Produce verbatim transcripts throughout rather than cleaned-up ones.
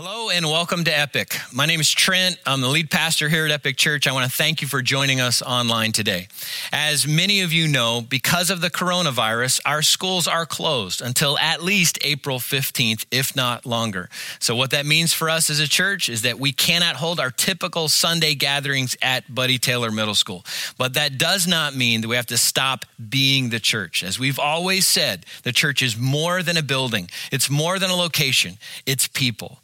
Hello and welcome to Epic. My name is Trent. I'm the lead pastor here at Epic Church. I want to thank you for joining us online today. As many of you know, because of the coronavirus, our schools are closed until at least April fifteenth, if not longer. So what that means for us as a church is that we cannot hold our typical Sunday gatherings at Buddy Taylor Middle School. But that does not mean that we have to stop being the church. As we've always said, the church is more than a building. It's more than a location. It's people.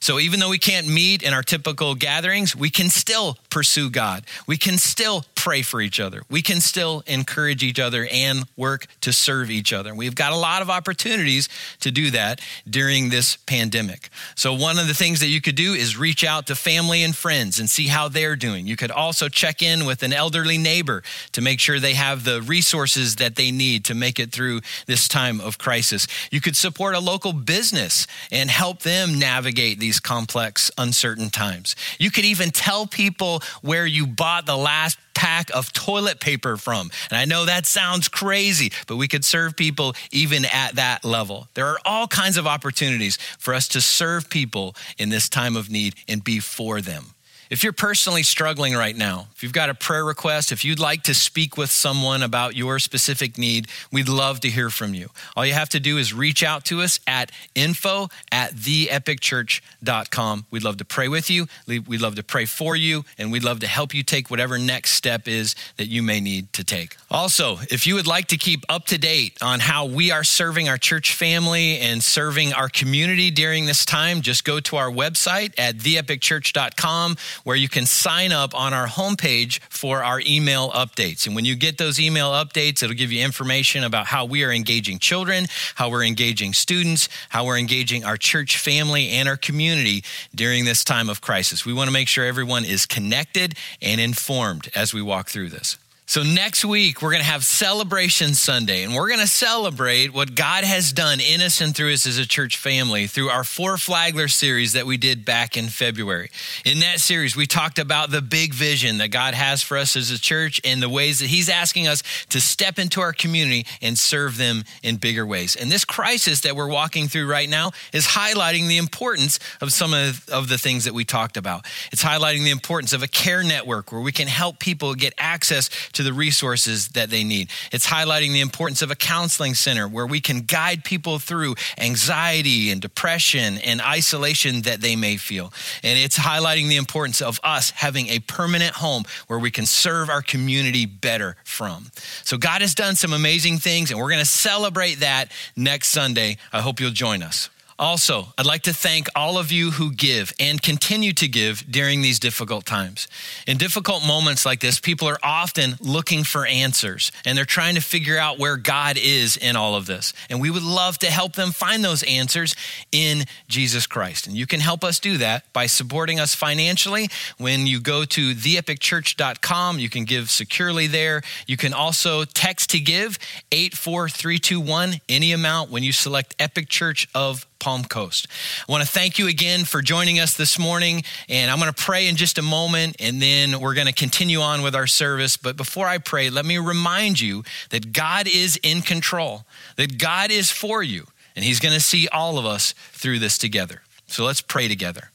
So even though we can't meet in our typical gatherings, we can still pursue God. We can still pray for each other. We can still encourage each other and work to serve each other. We've got a lot of opportunities to do that during this pandemic. So one of the things that you could do is reach out to family and friends and see how they're doing. You could also check in with an elderly neighbor to make sure they have the resources that they need to make it through this time of crisis. You could support a local business and help them navigate these These complex, uncertain times. You could even tell people where you bought the last pack of toilet paper from. And I know that sounds crazy, but we could serve people even at that level. There are all kinds of opportunities for us to serve people in this time of need and be for them. If you're personally struggling right now, if you've got a prayer request, if you'd like to speak with someone about your specific need, we'd love to hear from you. All you have to do is reach out to us at info at the epic church dot com. We'd love to pray with you. We'd love to pray for you, and we'd love to help you take whatever next step is that you may need to take. Also, if you would like to keep up to date on how we are serving our church family and serving our community during this time, just go to our website at the epic church dot com. Where you can sign up on our homepage for our email updates. And when you get those email updates, it'll give you information about how we are engaging children, how we're engaging students, how we're engaging our church family and our community during this time of crisis. We want to make sure everyone is connected and informed as we walk through this. So next week, we're going to have Celebration Sunday, and we're going to celebrate what God has done in us and through us as a church family through our Four Flagler series that we did back in February. In that series, we talked about the big vision that God has for us as a church and the ways that he's asking us to step into our community and serve them in bigger ways. And this crisis that we're walking through right now is highlighting the importance of some of the things that we talked about. It's highlighting the importance of a care network where we can help people get access to to the resources that they need. It's highlighting the importance of a counseling center where we can guide people through anxiety and depression and isolation that they may feel. And it's highlighting the importance of us having a permanent home where we can serve our community better from. So God has done some amazing things, and we're going to celebrate that next Sunday. I hope you'll join us. Also, I'd like to thank all of you who give and continue to give during these difficult times. In difficult moments like this, people are often looking for answers, and they're trying to figure out where God is in all of this. And we would love to help them find those answers in Jesus Christ. And you can help us do that by supporting us financially. When you go to the epic church dot com, you can give securely there. You can also text to give eight four three two one, any amount, when you select Epic Church of Palm Coast. I want to thank you again for joining us this morning, and I'm going to pray in just a moment, and then we're going to continue on with our service. But before I pray, let me remind you that God is in control, that God is for you, and he's going to see all of us through this together. So let's pray together.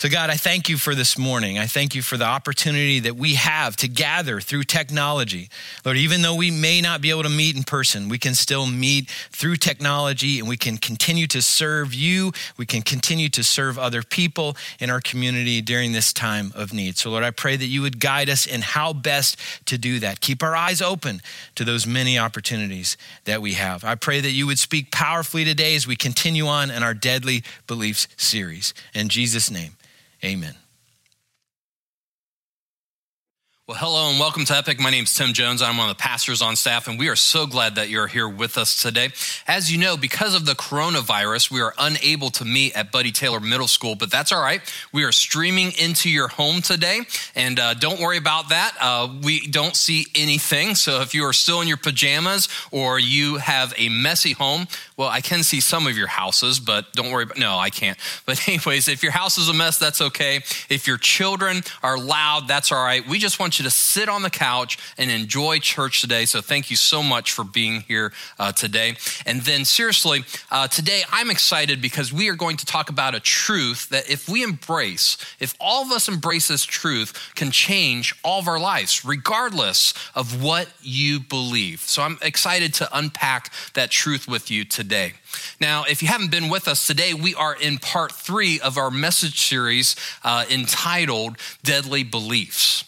So God, I thank you for this morning. I thank you for the opportunity that we have to gather through technology. Lord, even though we may not be able to meet in person, we can still meet through technology, and we can continue to serve you. We can continue to serve other people in our community during this time of need. So Lord, I pray that you would guide us in how best to do that. Keep our eyes open to those many opportunities that we have. I pray that you would speak powerfully today as we continue on in our Deadly Beliefs series. In Jesus' name. Amen. Well, hello and welcome to Epic. My name's Tim Jones. I'm one of the pastors on staff, and we are so glad that you're here with us today. As you know, because of the coronavirus, we are unable to meet at Buddy Taylor Middle School, but that's all right. We are streaming into your home today, and uh, don't worry about that. Uh, we don't see anything, so if you are still in your pajamas or you have a messy home, well, I can see some of your houses, but don't worry about, no, I can't. But anyways, if your house is a mess, that's okay. If your children are loud, that's all right. We just want you want you to sit on the couch and enjoy church today. So thank you so much for being here uh, today. And then seriously, uh, today I'm excited because we are going to talk about a truth that if we embrace, if all of us embrace this truth, can change all of our lives, regardless of what you believe. So I'm excited to unpack that truth with you today. Now, if you haven't been with us today, we are in part three of our message series uh, entitled Deadly Beliefs.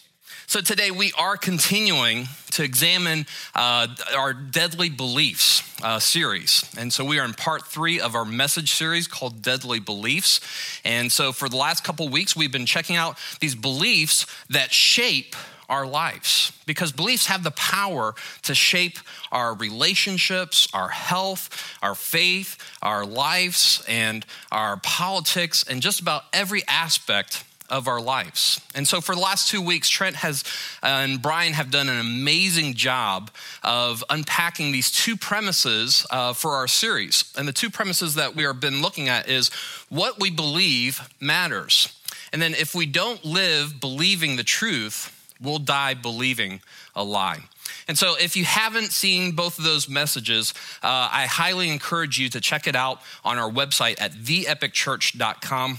So today we are continuing to examine uh, our Deadly Beliefs uh, series. And so we are in part three of our message series called Deadly Beliefs. And so for the last couple weeks, we've been checking out these beliefs that shape our lives, because beliefs have the power to shape our relationships, our health, our faith, our lives, and our politics, and just about every aspect of our lives. And so for the last two weeks, Trent has uh, and Brian have done an amazing job of unpacking these two premises uh, for our series. And the two premises that we have been looking at is what we believe matters. And then if we don't live believing the truth, we'll die believing a lie. And so if you haven't seen both of those messages, uh, I highly encourage you to check it out on our website at the epic church dot com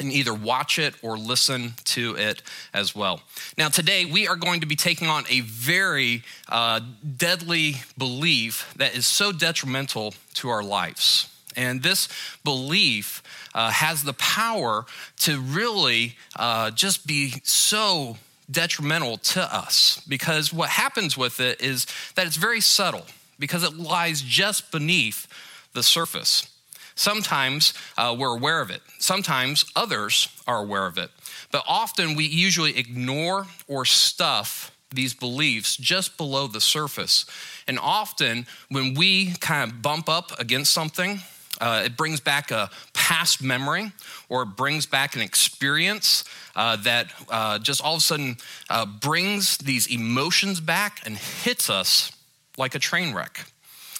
and either watch it or listen to it as well. Now today we are going to be taking on a very uh, deadly belief that is so detrimental to our lives. And this belief uh, has the power to really uh, just be so detrimental to us, because what happens with it is that it's very subtle because it lies just beneath the surface. Sometimes uh, we're aware of it. Sometimes others are aware of it. But often we usually ignore or stuff these beliefs just below the surface. And often when we kind of bump up against something, Uh, it brings back a past memory, or it brings back an experience uh, that uh, just all of a sudden uh, brings these emotions back and hits us like a train wreck.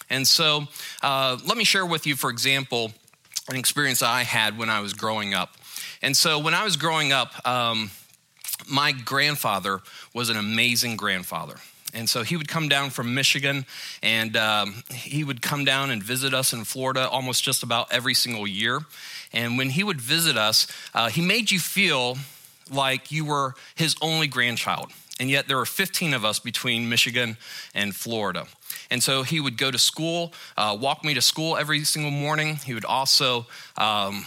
And so uh, let me share with you, for example, an experience that I had when I was growing up. And so when I was growing up, um, my grandfather was an amazing grandfather. And so he would come down from Michigan, and um, he would come down and visit us in Florida almost just about every single year. And when he would visit us, uh, he made you feel like you were his only grandchild. And yet there were fifteen of us between Michigan and Florida. And so he would go to school, uh, walk me to school every single morning. He would also um,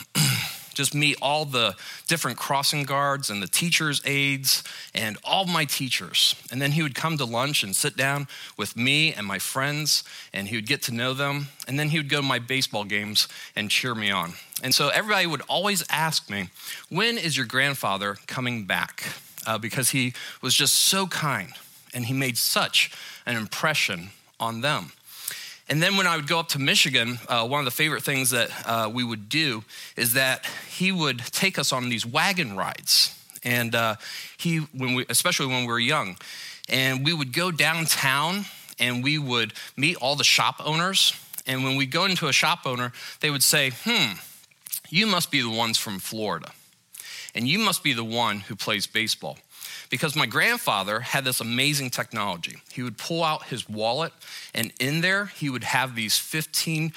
just meet all the different crossing guards and the teachers' aides and all my teachers. And then he would come to lunch and sit down with me and my friends, and he would get to know them. And then he would go to my baseball games and cheer me on. And so everybody would always ask me, when is your grandfather coming back? Uh, because he was just so kind, and he made such an impression on them. And then when I would go up to Michigan, uh, one of the favorite things that uh, we would do is that he would take us on these wagon rides. And uh, he, when we, especially when we were young, and we would go downtown and we would meet all the shop owners. And when we go into a shop owner, they would say, hmm, you must be the ones from Florida. And you must be the one who plays baseball. Because my grandfather had this amazing technology. He would pull out his wallet, and in there, he would have these fifteen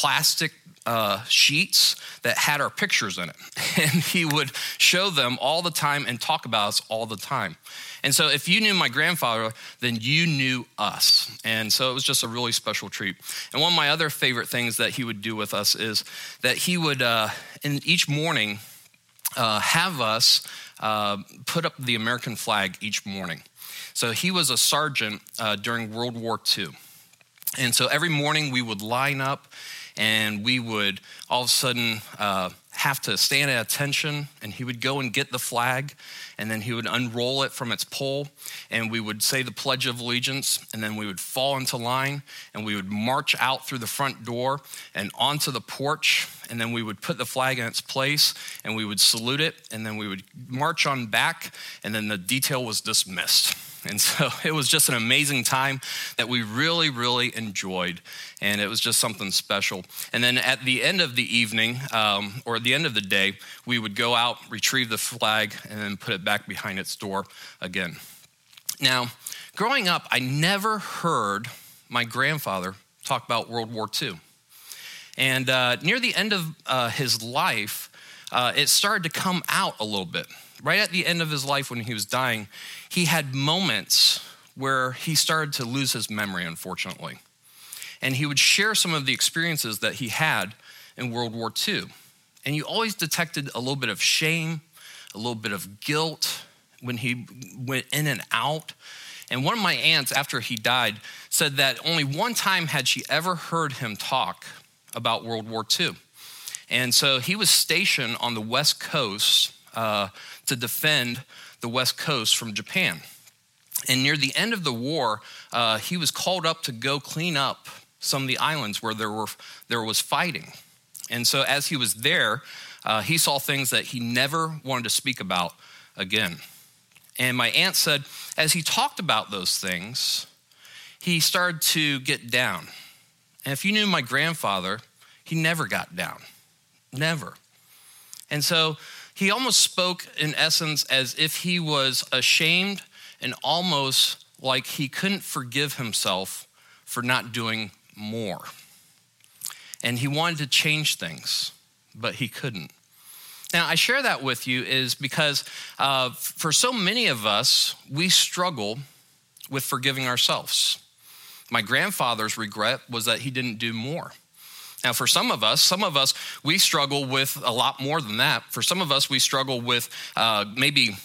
plastic uh, sheets that had our pictures in it. And he would show them all the time and talk about us all the time. And so if you knew my grandfather, then you knew us. And so it was just a really special treat. And one of my other favorite things that he would do with us is that he would, uh, in each morning, uh, have us Uh, put up the American flag each morning. So he was a sergeant uh, during World War Two. And so every morning we would line up, and we would all of a sudden uh, have to stand at attention, and he would go and get the flag, and then he would unroll it from its pole, and we would say the Pledge of Allegiance, and then we would fall into line, and we would march out through the front door and onto the porch, and then we would put the flag in its place, and we would salute it, and then we would march on back, and then the detail was dismissed. And so it was just an amazing time that we really, really enjoyed. And it was just something special. And then at the end of the evening, um, or at the end of the day, we would go out, retrieve the flag, and then put it back behind its door again. Now, growing up, I never heard my grandfather talk about World War Two. And uh, near the end of uh, his life, uh, it started to come out a little bit. Right at the end of his life when he was dying, he had moments where he started to lose his memory, unfortunately. And he would share some of the experiences that he had in World War Two. And you always detected a little bit of shame, a little bit of guilt when he went in and out. And one of my aunts, after he died, said that only one time had she ever heard him talk about World War Two. And so he was stationed on the West Coast uh, to defend the West Coast from Japan. And near the end of the war, uh, he was called up to go clean up some of the islands where there were there was fighting. And so as he was there, uh, he saw things that he never wanted to speak about again. And my aunt said, as he talked about those things, he started to get down. And if you knew my grandfather, he never got down, never. And so he almost spoke in essence as if he was ashamed and almost like he couldn't forgive himself for not doing more. And he wanted to change things, but he couldn't. Now, I share that with you is because uh, for so many of us, we struggle with forgiving ourselves. My grandfather's regret was that he didn't do more. Now, for some of us, some of us, we struggle with a lot more than that. For some of us, we struggle with uh, maybe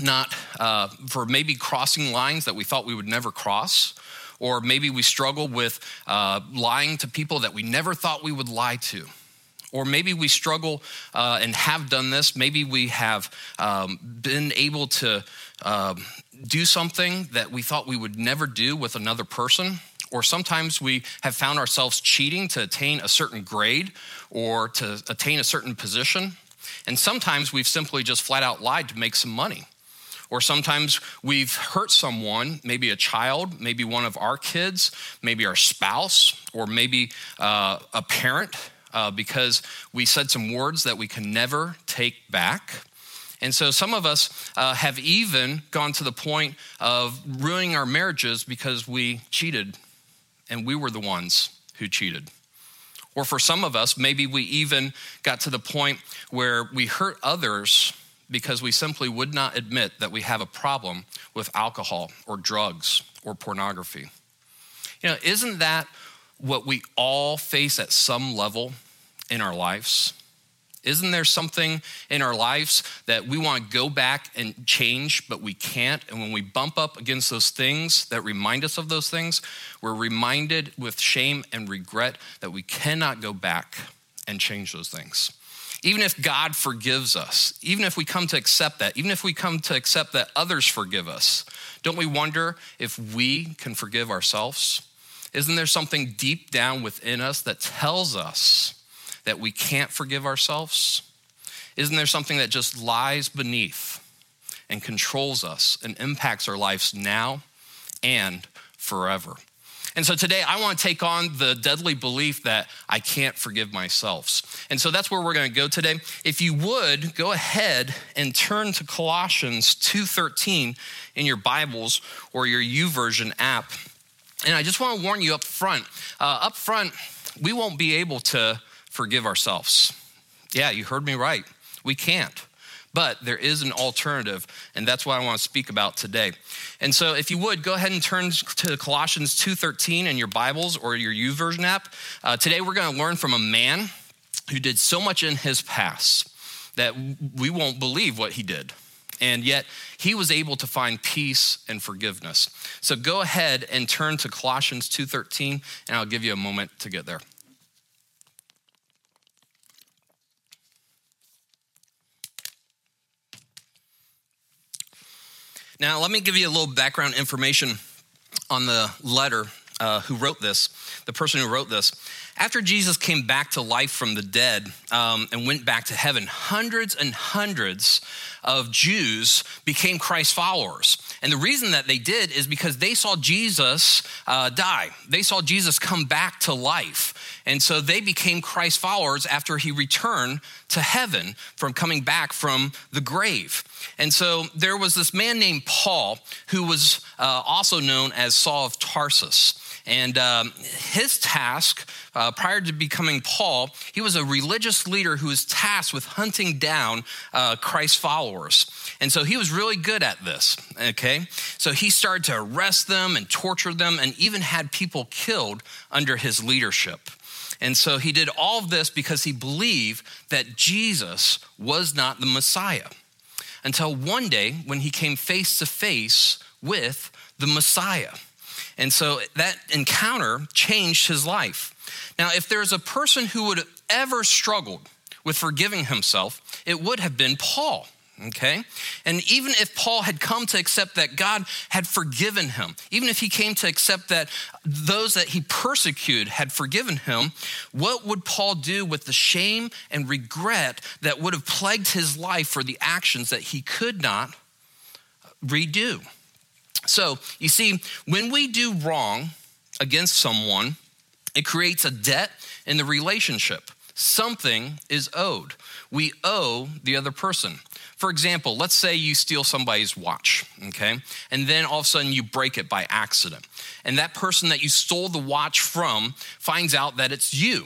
not, uh, for maybe crossing lines that we thought we would never cross, or maybe we struggle with uh, lying to people that we never thought we would lie to. Or maybe we struggle uh, and have done this. Maybe we have um, been able to uh, do something that we thought we would never do with another person. Or sometimes we have found ourselves cheating to attain a certain grade or to attain a certain position. And sometimes we've simply just flat out lied to make some money. Or sometimes we've hurt someone, maybe a child, maybe one of our kids, maybe our spouse, or maybe uh, a parent. Uh, because we said some words that we can never take back. And so some of us uh, have even gone to the point of ruining our marriages because we cheated and we were the ones who cheated. Or for some of us, maybe we even got to the point where we hurt others because we simply would not admit that we have a problem with alcohol or drugs or pornography. You know, isn't that what we all face at some level in our lives? Isn't there something in our lives that we want to go back and change, but we can't? And when we bump up against those things that remind us of those things, we're reminded with shame and regret that we cannot go back and change those things. Even if God forgives us, even if we come to accept that, even if we come to accept that others forgive us, don't we wonder if we can forgive ourselves? Isn't there something deep down within us that tells us that we can't forgive ourselves? Isn't there something that just lies beneath and controls us and impacts our lives now and forever? And so today I want to take on the deadly belief that I can't forgive myself. And so that's where we're going to go today. If you would, go ahead and turn to Colossians two thirteen in your Bibles or your YouVersion app. And I just want to warn you up front, uh, up front, we won't be able to forgive ourselves. Yeah, you heard me right. We can't. But there is an alternative, and that's what I want to speak about today. And so if you would, go ahead and turn to Colossians two thirteen in your Bibles or your YouVersion app. Uh, today we're going to learn from a man who did so much in his past that we won't believe what he did. And yet he was able to find peace and forgiveness. So go ahead and turn to Colossians two thirteen, and I'll give you a moment to get there. Now, let me give you a little background information on the letter uh, who wrote this, the person who wrote this. After Jesus came back to life from the dead um, and went back to heaven, hundreds and hundreds of Jews became Christ followers. And the reason that they did is because they saw Jesus uh, die. They saw Jesus come back to life. And so they became Christ followers after he returned to heaven from coming back from the grave. And so there was this man named Paul who was uh, also known as Saul of Tarsus. And um, his task, uh, prior to becoming Paul, he was a religious leader who was tasked with hunting down uh, Christ followers. And so he was really good at this, okay? So he started to arrest them and torture them and even had people killed under his leadership. And so he did all of this because he believed that Jesus was not the Messiah. Until one day when he came face to face with the Messiah. And so that encounter changed his life. Now, if there's a person who would have ever struggled with forgiving himself, it would have been Paul, okay? And even if Paul had come to accept that God had forgiven him, even if he came to accept that those that he persecuted had forgiven him, what would Paul do with the shame and regret that would have plagued his life for the actions that he could not redo? So you see, when we do wrong against someone, it creates a debt in the relationship. Something is owed. We owe the other person. For example, let's say you steal somebody's watch, okay? And then all of a sudden you break it by accident. And that person that you stole the watch from finds out that it's you.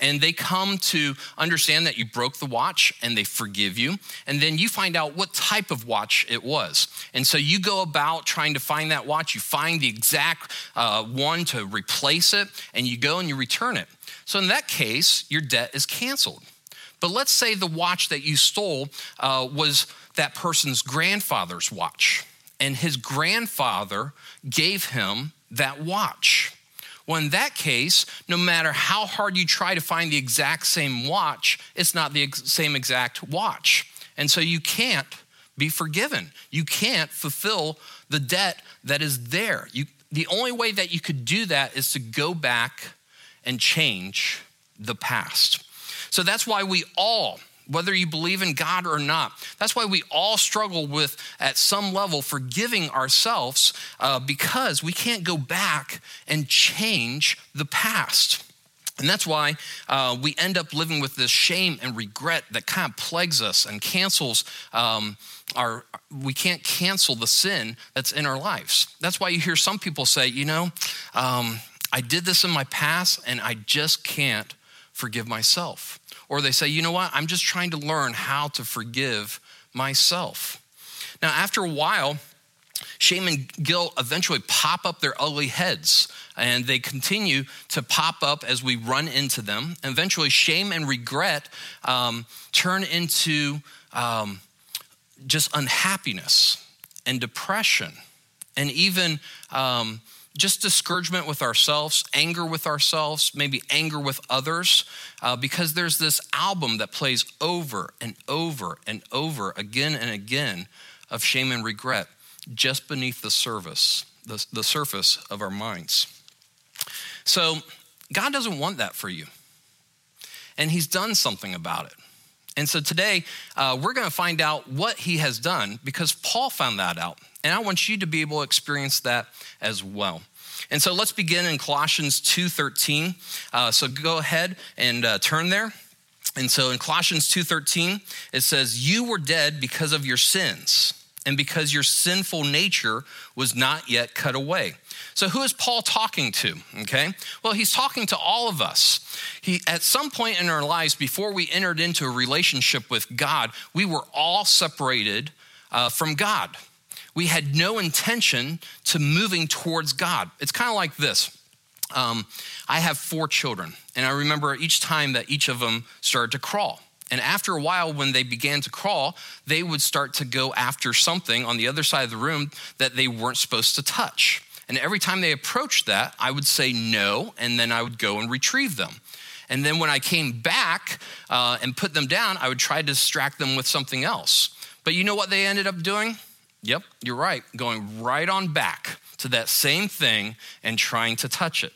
And they come to understand that you broke the watch and they forgive you. And then you find out what type of watch it was. And so you go about trying to find that watch. You find the exact uh, one to replace it and you go and you return it. So in that case, your debt is canceled. But let's say the watch that you stole uh, was that person's grandfather's watch. And his grandfather gave him that watch. Well, in that case, no matter how hard you try to find the exact same watch, it's not the ex- same exact watch. And so you can't be forgiven. You can't fulfill the debt that is there. You, the only way that you could do that is to go back and change the past. So that's why we all, whether you believe in God or not, that's why we all struggle with, at some level, forgiving ourselves uh, because we can't go back and change the past. And that's why uh, we end up living with this shame and regret that kind of plagues us and cancels um, our, we can't cancel the sin that's in our lives. That's why you hear some people say, you know, um, I did this in my past and I just can't forgive myself. Or they say, you know what, I'm just trying to learn how to forgive myself. Now, after a while, shame and guilt eventually pop up their ugly heads, and they continue to pop up as we run into them. And eventually, shame and regret um, turn into um, just unhappiness and depression and even um just discouragement with ourselves, anger with ourselves, maybe anger with others, uh, because there's this album that plays over and over and over again and again of shame and regret just beneath the surface, the, the surface of our minds. So God doesn't want that for you. And he's done something about it. And so today uh, we're going to find out what he has done because Paul found that out. And I want you to be able to experience that as well. And so let's begin in Colossians two thirteen. Uh, so go ahead and uh, turn there. And so in Colossians two thirteen, it says, you were dead because of your sins and because your sinful nature was not yet cut away. So who is Paul talking to, okay? Well, he's talking to all of us. He, at some point in our lives, before we entered into a relationship with God, we were all separated uh, from God. We had no intention to moving towards God. It's kind of like this. Um, I have four children, and I remember each time that each of them started to crawl. And after a while, when they began to crawl, they would start to go after something on the other side of the room that they weren't supposed to touch. And every time they approached that, I would say no, and then I would go and retrieve them. And then when I came back uh, and put them down, I would try to distract them with something else. But you know what they ended up doing? Yep, you're right, going right on back to that same thing and trying to touch it.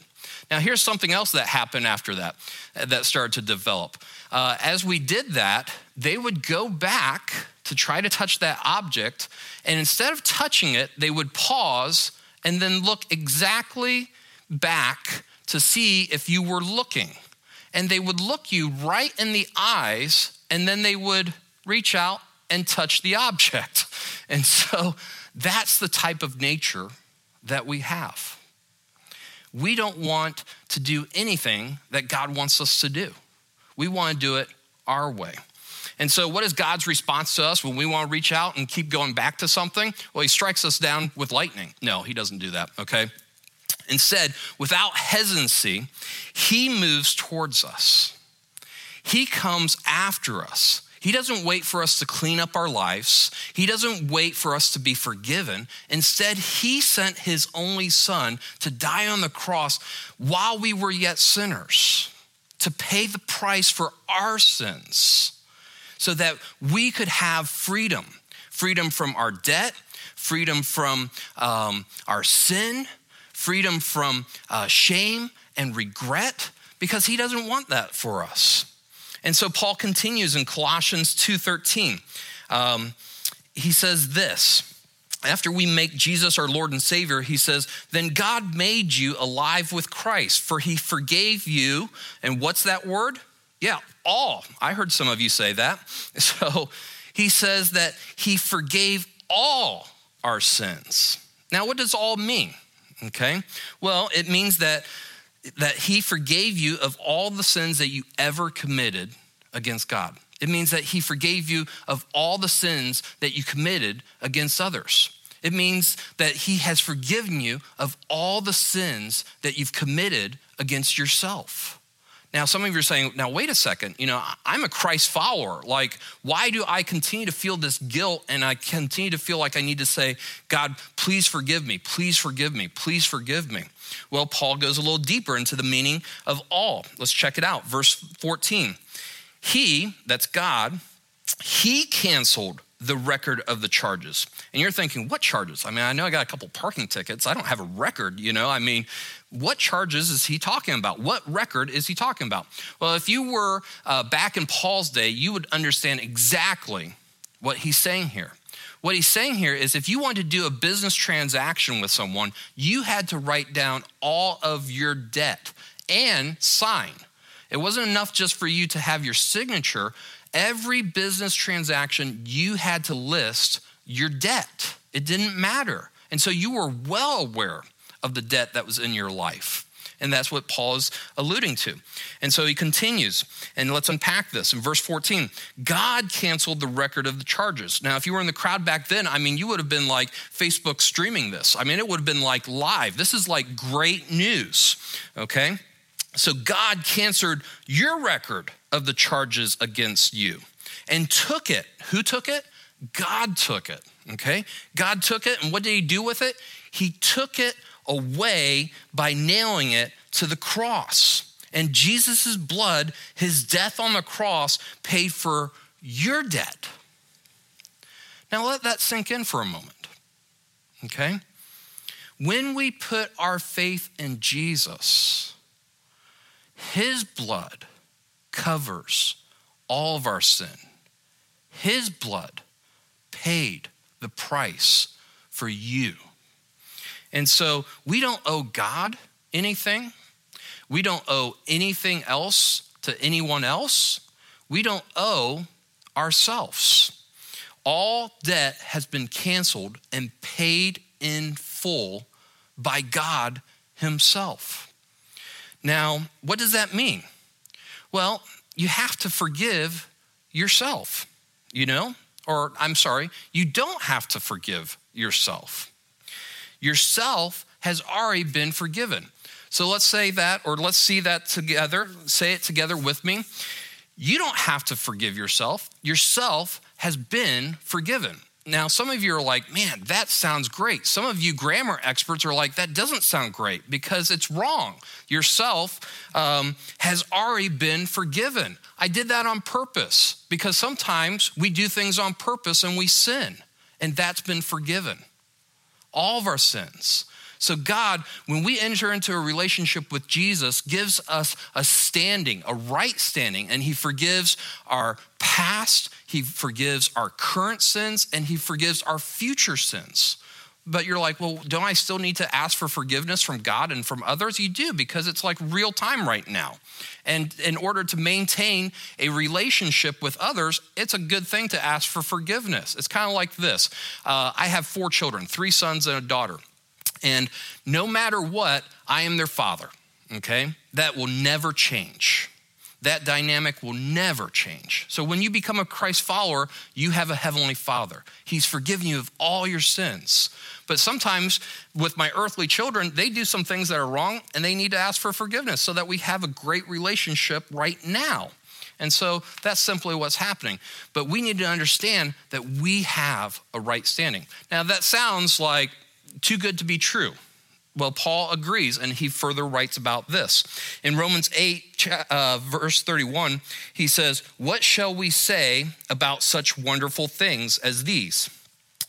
Now, here's something else that happened after that, that started to develop. Uh, as we did that, they would go back to try to touch that object. And instead of touching it, they would pause and then look exactly back to see if you were looking. And they would look you right in the eyes, and then they would reach out and touch the object. And so that's the type of nature that we have. We don't want to do anything that God wants us to do. We want to do it our way. And so what is God's response to us when we want to reach out and keep going back to something? Well, he strikes us down with lightning. No, he doesn't do that, okay? Instead, without hesitancy, he moves towards us. He comes after us. He doesn't wait for us to clean up our lives. He doesn't wait for us to be forgiven. Instead, he sent his only son to die on the cross while we were yet sinners, to pay the price for our sins so that we could have freedom, freedom from our debt, freedom from um, our sin, freedom from uh, shame and regret, because he doesn't want that for us. And so Paul continues in Colossians two thirteen. Um, he says this, after we make Jesus our Lord and Savior, he says, then God made you alive with Christ, for he forgave you. And what's that word? Yeah, all. I heard some of you say that. So he says that he forgave all our sins. Now, what does all mean? Okay, well, it means that that he forgave you of all the sins that you ever committed against God. It means that he forgave you of all the sins that you committed against others. It means that he has forgiven you of all the sins that you've committed against yourself. Now, some of you are saying, now, wait a second, you know, I'm a Christ follower. Like, why do I continue to feel this guilt and I continue to feel like I need to say, God, please forgive me, please forgive me, please forgive me? Well, Paul goes a little deeper into the meaning of all. Let's check it out. Verse fourteen, he, that's God, he canceled the record of the charges. And you're thinking, what charges? I mean, I know I got a couple parking tickets. I don't have a record, you know? I mean, what charges is he talking about? What record is he talking about? Well, if you were uh, back in Paul's day, you would understand exactly what he's saying here. What he's saying here is if you wanted to do a business transaction with someone, you had to write down all of your debt and sign. It wasn't enough just for you to have your signature. Every business transaction, you had to list your debt. It didn't matter. And so you were well aware of the debt that was in your life. And that's what Paul is alluding to. And so he continues, and let's unpack this. In verse fourteen, God canceled the record of the charges. Now, if you were in the crowd back then, I mean, you would have been like Facebook streaming this. I mean, it would have been like live. This is like great news, okay? So God canceled your record of the charges against you and took it. Who took it? God took it, okay? God took it, and what did he do with it? He took it away by nailing it to the cross. And Jesus' blood, his death on the cross, paid for your debt. Now let that sink in for a moment, okay? When we put our faith in Jesus, his blood covers all of our sin. His blood paid the price for you. And so we don't owe God anything. We don't owe anything else to anyone else. We don't owe ourselves. All debt has been canceled and paid in full by God himself. Now, what does that mean? Well, you have to forgive yourself, you know? Or I'm sorry, you don't have to forgive yourself. Yourself has already been forgiven. So let's say that, or let's see that together. Say it together with me. You don't have to forgive yourself. Yourself has been forgiven. Now, some of you are like, man, that sounds great. Some of you grammar experts are like, that doesn't sound great because it's wrong. Yourself um, has already been forgiven. I did that on purpose because sometimes we do things on purpose and we sin, and that's been forgiven. All of our sins. So God, when we enter into a relationship with Jesus, gives us a standing, a right standing, and he forgives our past, he forgives our current sins, and he forgives our future sins. But you're like, well, don't I still need to ask for forgiveness from God and from others? You do, because it's like real time right now. And in order to maintain a relationship with others, it's a good thing to ask for forgiveness. It's kind of like this. Uh, I have four children, three sons and a daughter. And no matter what, I am their father, okay? That will never change. That dynamic will never change. So when you become a Christ follower, you have a heavenly father. He's forgiven you of all your sins. But sometimes with my earthly children, they do some things that are wrong and they need to ask for forgiveness so that we have a great relationship right now. And so that's simply what's happening. But we need to understand that we have a right standing. Now that sounds like too good to be true. Well, Paul agrees, and he further writes about this. In Romans eight, uh, verse thirty-one, he says, "What shall we say about such wonderful things as these?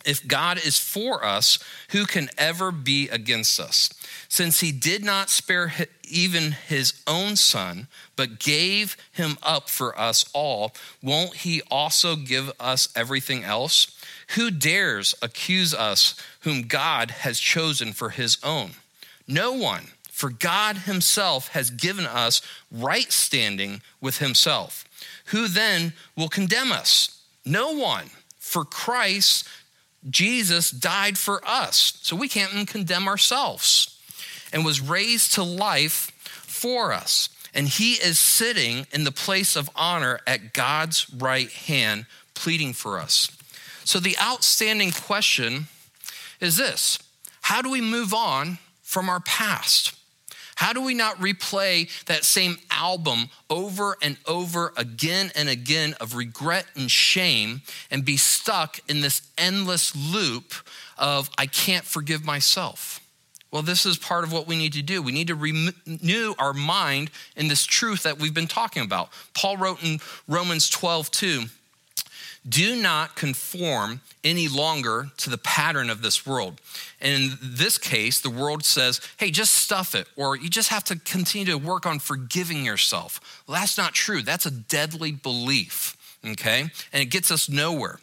If God is for us, who can ever be against us? Since he did not spare even his own son, but gave him up for us all, won't he also give us everything else? Who dares accuse us whom God has chosen for his own? No one, for God himself has given us right standing with himself. Who then will condemn us? No one, for Christ Jesus died for us, so we can't even condemn ourselves, and was raised to life for us. And he is sitting in the place of honor at God's right hand, pleading for us." So the outstanding question is this: how do we move on from our past? How do we not replay that same album over and over again and again of regret and shame and be stuck in this endless loop of, I can't forgive myself? Well, this is part of what we need to do. We need to renew our mind in this truth that we've been talking about. Paul wrote in Romans twelve two, "Do not conform any longer to the pattern of this world." And in this case, the world says, hey, just stuff it, or you just have to continue to work on forgiving yourself. Well, that's not true. That's a deadly belief, okay? And it gets us nowhere.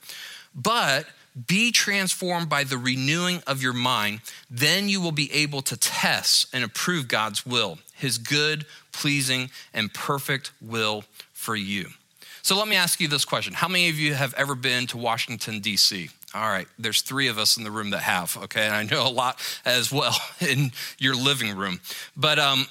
But be transformed by the renewing of your mind. Then you will be able to test and approve God's will, his good, pleasing, and perfect will for you. So let me ask you this question. How many of you have ever been to Washington, D C? All right, there's three of us in the room that have, okay? And I know a lot as well in your living room. But, um,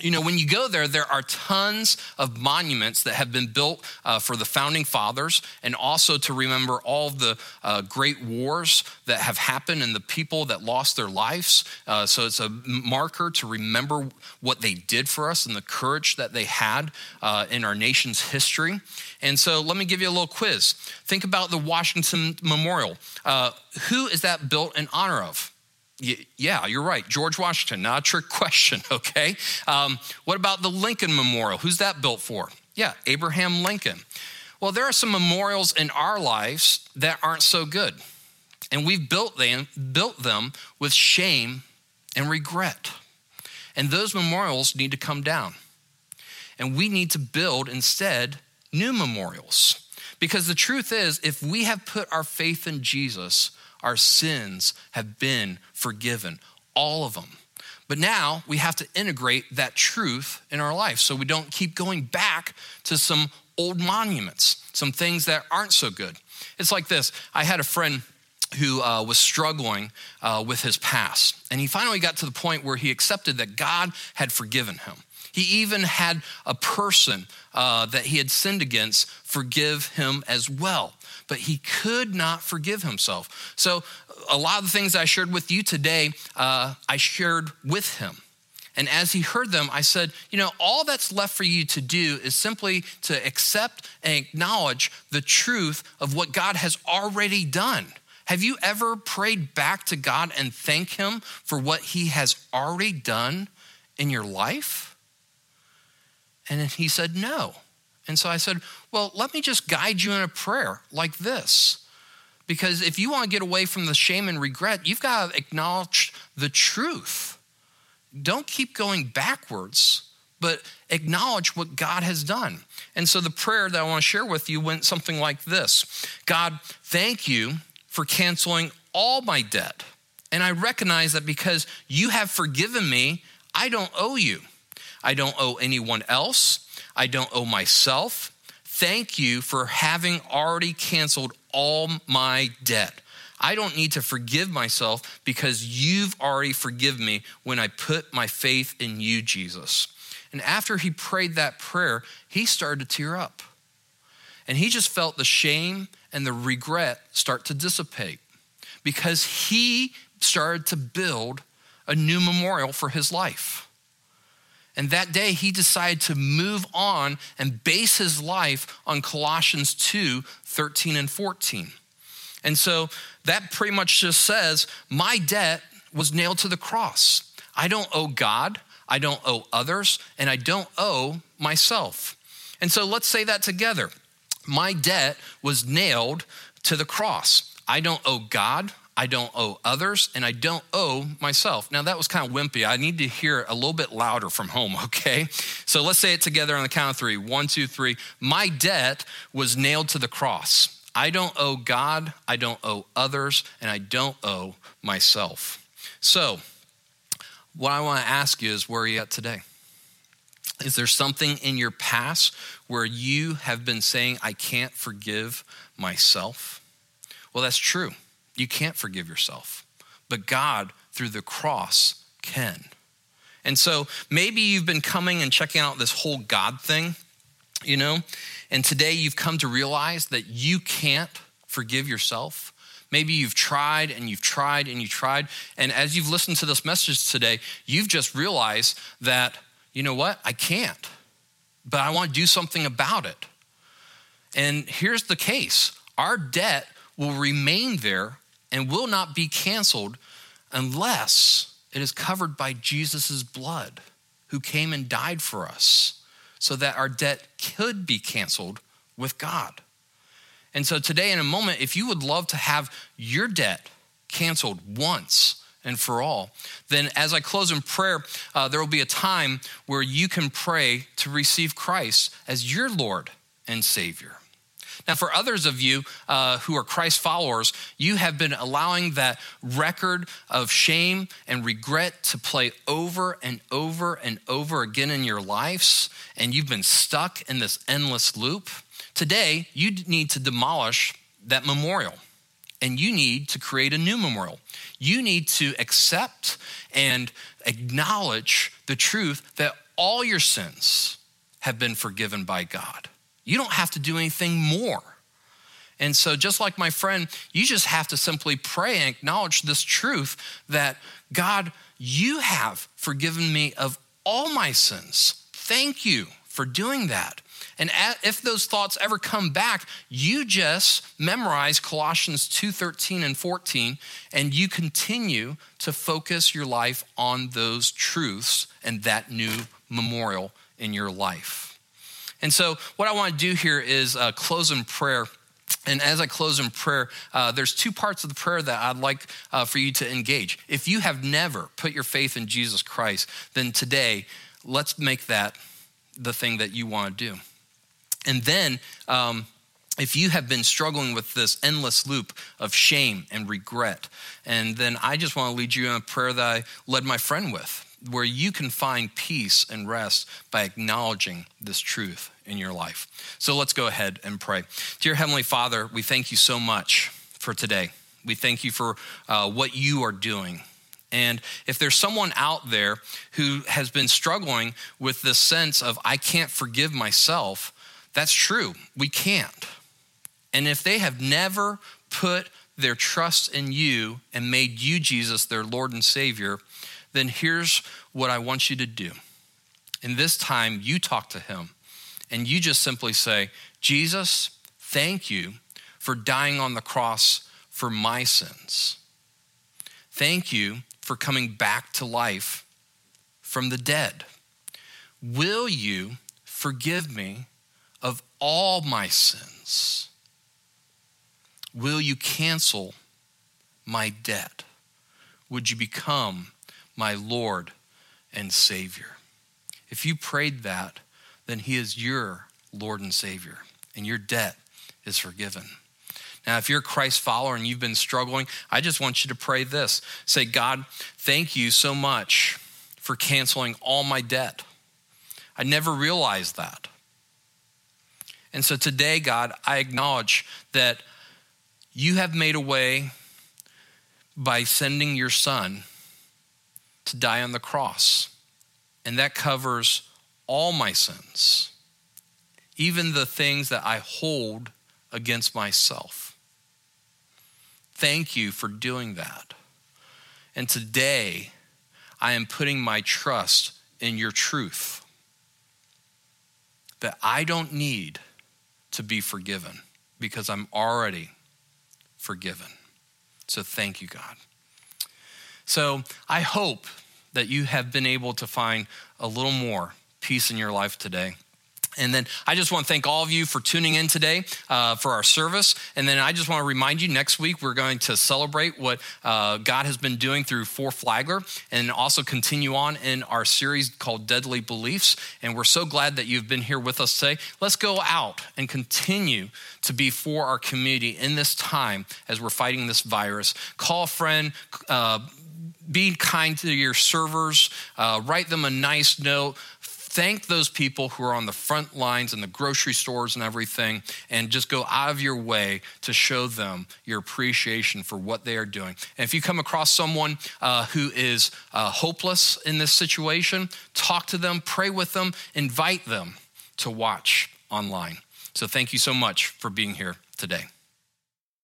you know, when you go there, there are tons of monuments that have been built uh, for the founding fathers, and also to remember all the uh, great wars that have happened and the people that lost their lives. Uh, so it's a marker to remember what they did for us and the courage that they had uh, in our nation's history. And so let me give you a little quiz. Think about the Washington Memorial. Uh, who is that built in honor of? Yeah, you're right. George Washington, not a trick question, okay? Um, what about the Lincoln Memorial? Who's that built for? Yeah, Abraham Lincoln. Well, there are some memorials in our lives that aren't so good, and we've built them, built them with shame and regret. And those memorials need to come down. And we need to build instead new memorials, because the truth is, if we have put our faith in Jesus, our sins have been forgiven, all of them. But now we have to integrate that truth in our life so we don't keep going back to some old monuments, some things that aren't so good. It's like this. I had a friend who uh, was struggling uh, with his past, and he finally got to the point where he accepted that God had forgiven him. He even had a person uh, that he had sinned against forgive him as well, but he could not forgive himself. So a lot of the things I shared with you today, uh, I shared with him. And as he heard them, I said, you know, all that's left for you to do is simply to accept and acknowledge the truth of what God has already done. Have you ever prayed back to God and thanked him for what he has already done in your life? And then he said, no. And so I said, well, let me just guide you in a prayer like this. Because if you want to get away from the shame and regret, you've got to acknowledge the truth. Don't keep going backwards, but acknowledge what God has done. And so the prayer that I want to share with you went something like this. God, thank you for canceling all my debt. And I recognize that because you have forgiven me, I don't owe you. I don't owe anyone else. I don't owe myself. Thank you for having already canceled all my debt. I don't need to forgive myself because you've already forgiven me when I put my faith in you, Jesus. And after he prayed that prayer, he started to tear up. And he just felt the shame and the regret start to dissipate because he started to build a new memorial for his life. And that day he decided to move on and base his life on Colossians two, thirteen and fourteen. And so that pretty much just says, my debt was nailed to the cross. I don't owe God, I don't owe others, and I don't owe myself. And so let's say that together. My debt was nailed to the cross. I don't owe God, I don't owe others, and I don't owe myself. Now that was kind of wimpy. I need to hear it a little bit louder from home, okay? So let's say it together on the count of three. One, two, three. My debt was nailed to the cross. I don't owe God, I don't owe others, and I don't owe myself. So what I want to ask you is, where are you at today? Is there something in your past where you have been saying, I can't forgive myself? Well, that's true. You can't forgive yourself, but God, through the cross, can. And so maybe you've been coming and checking out this whole God thing, you know, and today you've come to realize that you can't forgive yourself. Maybe you've tried and you've tried and you tried. And as you've listened to this message today, you've just realized that, you know what? I can't, but I want to do something about it. And here's the case. Our debt will remain there and will not be canceled unless it is covered by Jesus's blood, who came and died for us, so that our debt could be canceled with God. And so today, in a moment, if you would love to have your debt canceled once and for all, then as I close in prayer, uh, there will be a time where you can pray to receive Christ as your Lord and Savior. Now, for others of you uh, who are Christ followers, you have been allowing that record of shame and regret to play over and over and over again in your lives, and you've been stuck in this endless loop. Today, you need to demolish that memorial, and you need to create a new memorial. You need to accept and acknowledge the truth that all your sins have been forgiven by God. You don't have to do anything more. And so just like my friend, you just have to simply pray and acknowledge this truth that, God, you have forgiven me of all my sins. Thank you for doing that. And if those thoughts ever come back, you just memorize Colossians two, thirteen and fourteen, and you continue to focus your life on those truths and that new memorial in your life. And so what I want to do here is uh, close in prayer. And as I close in prayer, uh, there's two parts of the prayer that I'd like uh, for you to engage. If you have never put your faith in Jesus Christ, then today, let's make that the thing that you want to do. And then um, if you have been struggling with this endless loop of shame and regret, and then I just want to lead you in a prayer that I led my friend with, where you can find peace and rest by acknowledging this truth in your life. So let's go ahead and pray. Dear Heavenly Father, we thank you so much for today. We thank you for uh, what you are doing. And if there's someone out there who has been struggling with this sense of, I can't forgive myself, that's true, we can't. And if they have never put their trust in you and made you, Jesus, their Lord and Savior, then here's what I want you to do. And this time you talk to him and you just simply say, Jesus, thank you for dying on the cross for my sins. Thank you for coming back to life from the dead. Will you forgive me of all my sins? Will you cancel my debt? Would you become my Lord and Savior? If you prayed that, then he is your Lord and Savior, and your debt is forgiven. Now, if you're a Christ follower and you've been struggling, I just want you to pray this. Say, God, thank you so much for canceling all my debt. I never realized that. And so today, God, I acknowledge that you have made a way by sending your son to die on the cross. And that covers all my sins, even the things that I hold against myself. Thank you for doing that. And today, I am putting my trust in your truth, that I don't need to be forgiven because I'm already forgiven. So thank you, God. So I hope that you have been able to find a little more peace in your life today. And then I just want to thank all of you for tuning in today uh, for our service. And then I just want to remind you, next week we're going to celebrate what uh, God has been doing through Four Flagler, and also continue on in our series called Deadly Beliefs. And we're so glad that you've been here with us today. Let's go out and continue to be for our community in this time as we're fighting this virus. Call a friend, uh, be kind to your servers, uh, write them a nice note. Thank those people who are on the front lines in the grocery stores and everything, and just go out of your way to show them your appreciation for what they are doing. And if you come across someone uh, who is uh, hopeless in this situation, talk to them, pray with them, invite them to watch online. So thank you so much for being here today.